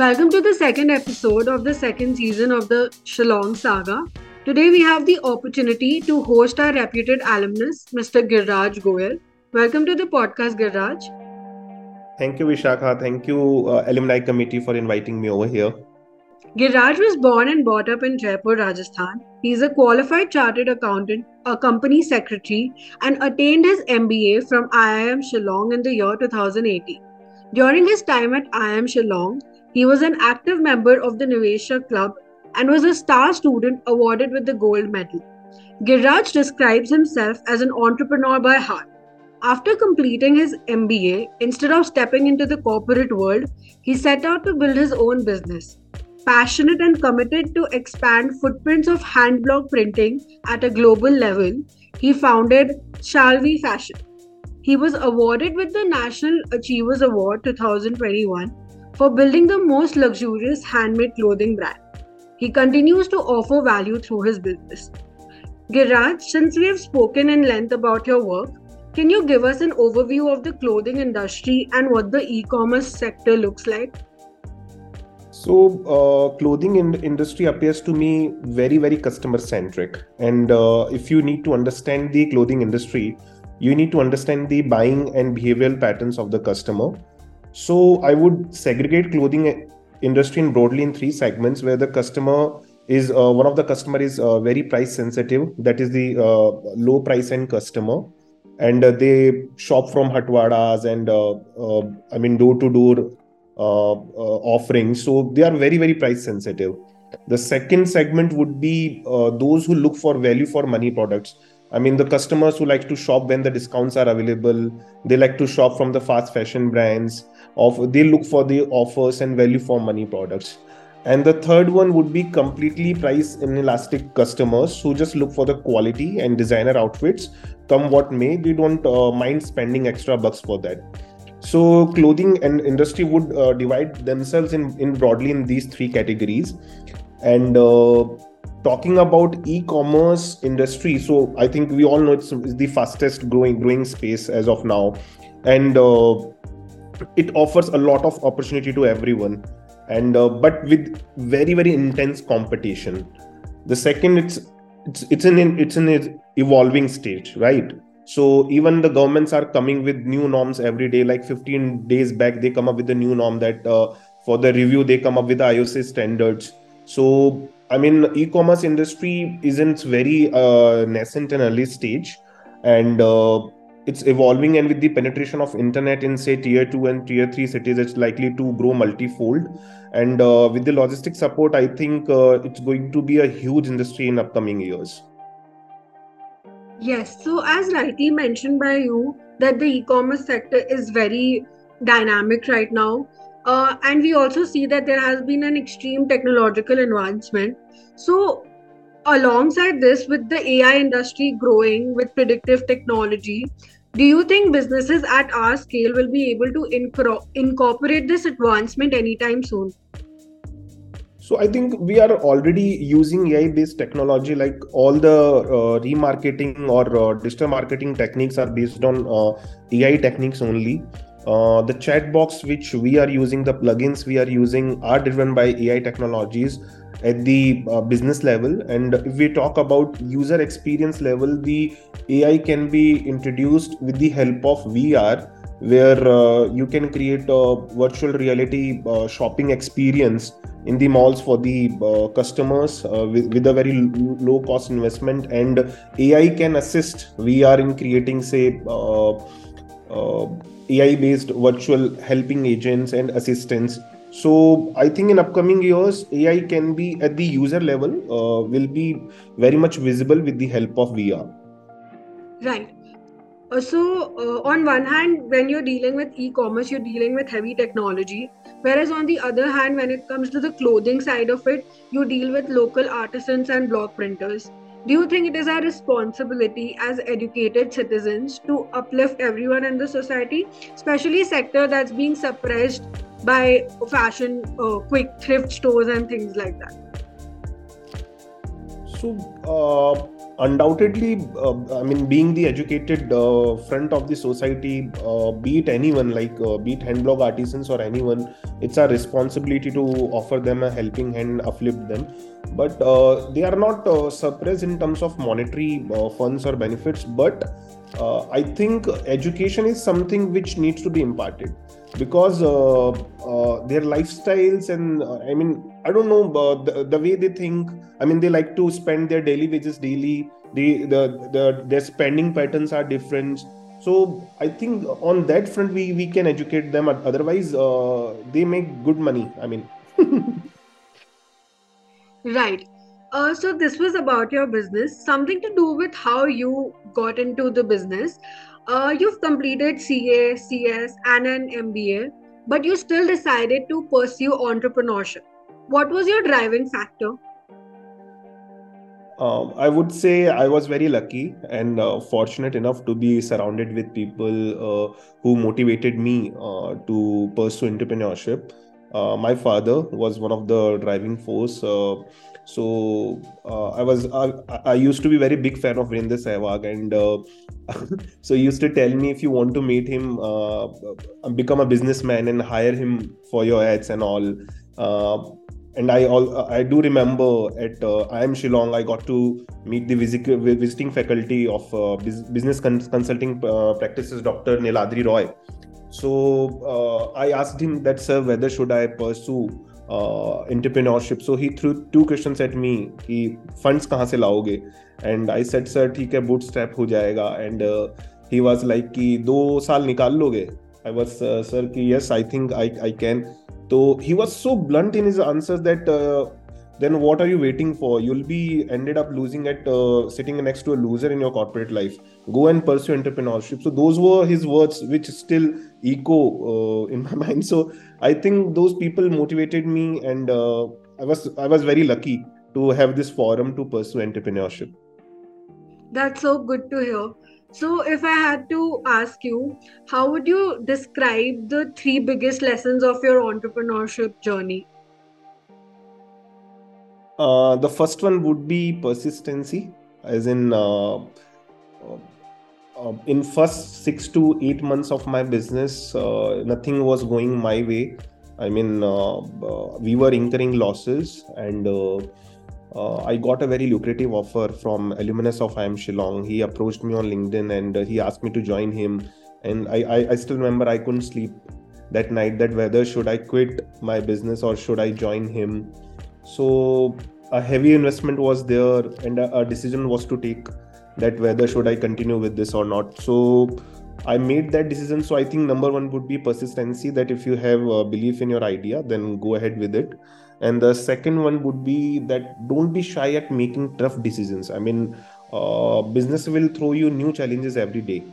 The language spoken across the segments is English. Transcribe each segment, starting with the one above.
Welcome to the second episode of the second season of the Shillong Saga. Today we have the opportunity to host our reputed alumnus, Mr. Girraj Goyal. Welcome to the podcast, Girraj. Thank you, Vishakha. Thank you, Alumni Committee, for inviting me over here. Girraj was born and brought up in Jaipur, Rajasthan. He is a qualified chartered accountant, a company secretary, and attained his MBA from IIM Shillong in the year 2018. During his time at IIM Shillong, he was an active member of the Navesha Club and was a star student awarded with the gold medal. Girraj describes himself as an entrepreneur by heart. After completing his MBA, instead of stepping into the corporate world, he set out to build his own business. Passionate and committed to expand footprints of hand-block printing at a global level, he founded Shalvi Fashion. He was awarded with the National Achievers Award 2021 for building the most luxurious handmade clothing brand. He continues to offer value through his business. Girraj, since we have spoken in length about your work, can you give us an overview of the clothing industry and what the e-commerce sector looks like? So, clothing industry appears to me very, very customer-centric. And if you need to understand the clothing industry, you need to understand the buying and behavioral patterns of the customer. So I would segregate clothing industry broadly in three segments where the customer is, one of the customer is very price sensitive, that is the low price end customer. And they shop from hatwadas and door to door offerings. So they are very, very price sensitive. The second segment would be those who look for value for money products. I mean, the customers who like to shop when the discounts are available, they like to shop from the fast fashion brands, they look for the offers and value for money products. And the third one would be completely price inelastic customers who just look for the quality and designer outfits, come what may, they don't mind spending extra bucks for that. So clothing and industry would divide themselves in broadly in these three categories. And talking about e-commerce industry, so I think we all know it's the fastest growing space as of now, and it offers a lot of opportunity to everyone, and but with very, very intense competition. The second, it's an evolving stage, right? So even the governments are coming with new norms every day. Like 15 days back, they come up with a new norm that for the review they come up with the IOC standards. So I mean, e-commerce industry is in its very nascent and early stage, and it's evolving, and with the penetration of internet in say tier 2 and tier 3 cities, it's likely to grow multifold. And with the logistic support, I think it's going to be a huge industry in upcoming years. Yes, so as rightly mentioned by you that the e-commerce sector is very dynamic right now. And we also see that there has been an extreme technological advancement. So alongside this, with the AI industry growing with predictive technology, do you think businesses at our scale will be able to incorporate this advancement anytime soon? So I think we are already using AI-based technology, like all the remarketing or digital marketing techniques are based on AI techniques only. The chat box which we are using, the plugins we are using are driven by AI technologies at the business level. And if we talk about user experience level, the AI can be introduced with the help of VR, where you can create a virtual reality shopping experience in the malls for the customers with a very low cost investment. And AI can assist VR in creating say AI-based virtual helping agents and assistants. So I think in upcoming years, AI can be at the user level, will be very much visible with the help of VR. Right. So on one hand, when you're dealing with e-commerce, you're dealing with heavy technology. Whereas on the other hand, when it comes to the clothing side of it, you deal with local artisans and block printers. Do you think it is our responsibility as educated citizens to uplift everyone in the society, especially sector that's being suppressed by fashion, quick thrift stores and things like that? So, undoubtedly, being the educated front of the society, be it anyone, be it handblog artisans or anyone, it's our responsibility to offer them a helping hand, uplift them. But they are not suppressed in terms of monetary funds or benefits. But I think education is something which needs to be imparted, because their lifestyles and I don't know, the way they think, they like to spend their daily wages daily, their spending patterns are different. So I think on that front we can educate them, otherwise they make good money. Right. So this was about your business, something to do with how you got into the business. You've completed CA, CS and an MBA, but you still decided to pursue entrepreneurship. What was your driving factor? I would say I was very lucky and fortunate enough to be surrounded with people who motivated me to pursue entrepreneurship. My father was one of the driving force. I used to be very big fan of Vrindar Saiwag, and so he used to tell me, if you want to meet him, become a businessman and hire him for your ads and all. And I do remember at IIM Shillong, I got to meet the visiting faculty of business consulting practices, Dr. Niladri Roy. So I asked him that, sir, whether should I pursue entrepreneurship? So he threw two questions at me: "Ki funds kahan se laoge?" And I said, "Sir, theek hai, bootstrap ho jayega." And he was like, "Ki 2 saal nikal loge?" I was, "Sir, ki yes, I think I can." So he was so blunt in his answers that then what are you waiting for? You'll be ended up losing at sitting next to a loser in your corporate life. Go and pursue entrepreneurship. So those were his words, which still echo in my mind. So I think those people motivated me, and I was very lucky to have this forum to pursue entrepreneurship. That's so good to hear. So if I had to ask you, how would you describe the 3 biggest lessons of your entrepreneurship journey? The first one would be persistency, as in first 6 to 8 months of my business, nothing was going my way. We were incurring losses, and I got a very lucrative offer from alumnus of IIM Shillong. He approached me on LinkedIn and he asked me to join him. And I still remember I couldn't sleep that night, that whether should I quit my business or should I join him. So a heavy investment was there, and a decision was to take that whether should I continue with this or not. So I made that decision. So I think number 1 would be persistency, that if you have a belief in your idea, then go ahead with it. And the second one would be that don't be shy at making tough decisions. Business will throw you new challenges every day.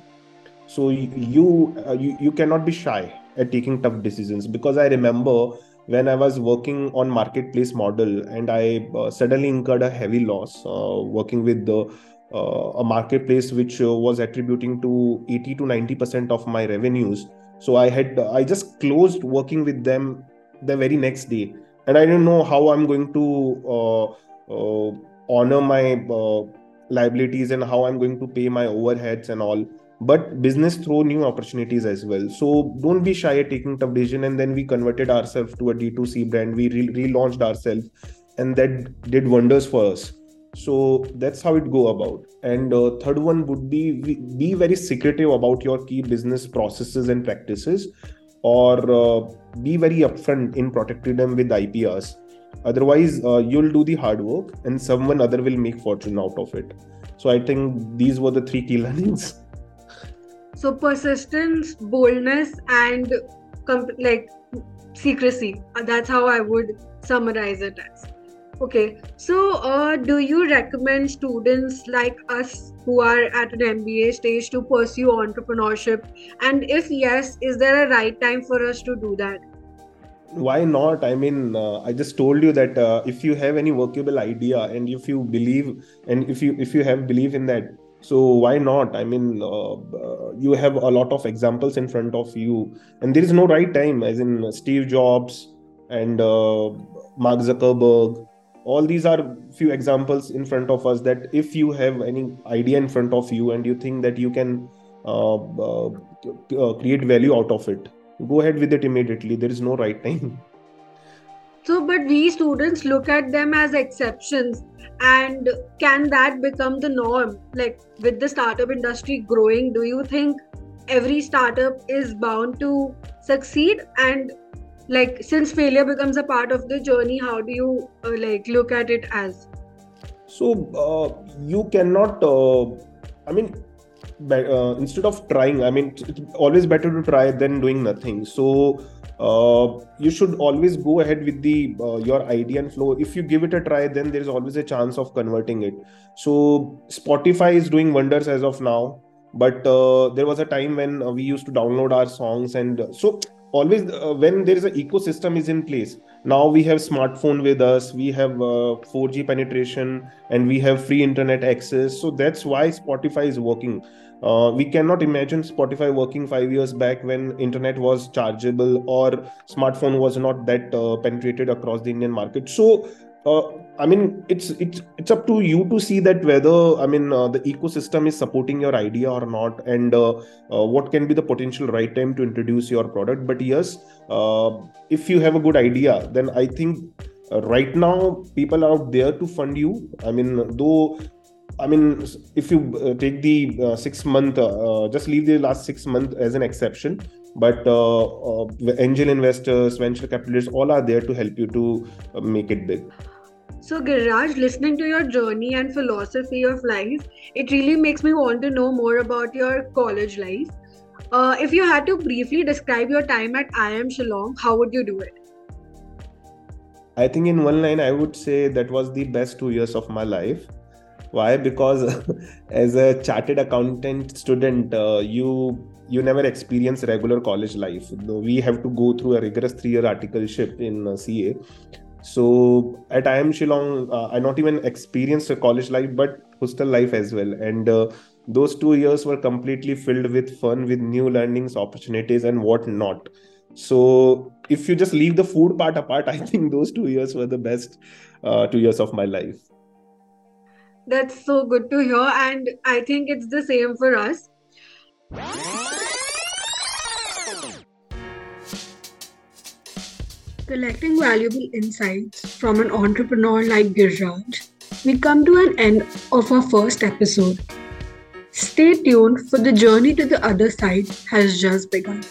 So you cannot be shy at taking tough decisions, because I remember when I was working on marketplace model, and I suddenly incurred a heavy loss working with a marketplace which was attributing to 80 to 90% of my revenues. So I just closed working with them the very next day, and I don't know how I'm going to honor my liabilities and how I'm going to pay my overheads and all. But business throw new opportunities as well. So don't be shy at taking tough decision. And then we converted ourselves to a D2C brand. We relaunched ourselves, and that did wonders for us. So that's how it go about. And third one would be very secretive about your key business processes and practices, or be very upfront in protecting them with IPRs. Otherwise, you'll do the hard work and someone other will make fortune out of it. So I think these were the 3 key learnings. So persistence, boldness, and secrecy. That's how I would summarize it as. Okay. So do you recommend students like us who are at an MBA stage to pursue entrepreneurship? And if yes, is there a right time for us to do that? Why not? I just told you that if you have any workable idea, and if you believe, and if you have belief in that, so why not? You have a lot of examples in front of you, and there is no right time, as in Steve Jobs and Mark Zuckerberg all these are few examples in front of us that if you have any idea in front of you and you think that you can create value out of it, go ahead with it immediately. There is no right time. So, but we students look at them as exceptions, and can that become the norm? Like with the startup industry growing, do you think every startup is bound to succeed? And like, since failure becomes a part of the journey, how do you look at it as? So you cannot, instead of trying, it's always better to try than doing nothing. So you should always go ahead with the your idea and flow. If you give it a try, then there is always a chance of converting it. So Spotify is doing wonders as of now, but there was a time when we used to download our songs, and so always when there is an ecosystem is in place. Now we have smartphone with us, we have 4G penetration, and we have free internet access. So that's why Spotify is working. We cannot imagine Spotify working 5 years back when internet was chargeable or smartphone was not that penetrated across the Indian market. So, it's up to you to see that whether the ecosystem is supporting your idea or not, and what can be the potential right time to introduce your product. But yes, if you have a good idea, then I think right now people are out there to fund you. If you take the 6 month, just leave the last 6 months as an exception. But angel investors, venture capitalists, all are there to help you to make it big. So Girraj, listening to your journey and philosophy of life, it really makes me want to know more about your college life. If you had to briefly describe your time at IIM Shillong, how would you do it? I think in one line, I would say that was the best 2 years of my life. Why? Because as a chartered accountant student, you never experience regular college life. We have to go through a rigorous 3-year articleship in CA. So at IIM Shillong, I not even experienced a college life, but hostel life as well. And those 2 years were completely filled with fun, with new learnings, opportunities, and whatnot. So if you just leave the food part apart, I think those 2 years were the best 2 years of my life. That's so good to hear, and I think it's the same for us. Collecting valuable insights from an entrepreneur like Girraj, we come to an end of our first episode. Stay tuned, for the journey to the other side has just begun.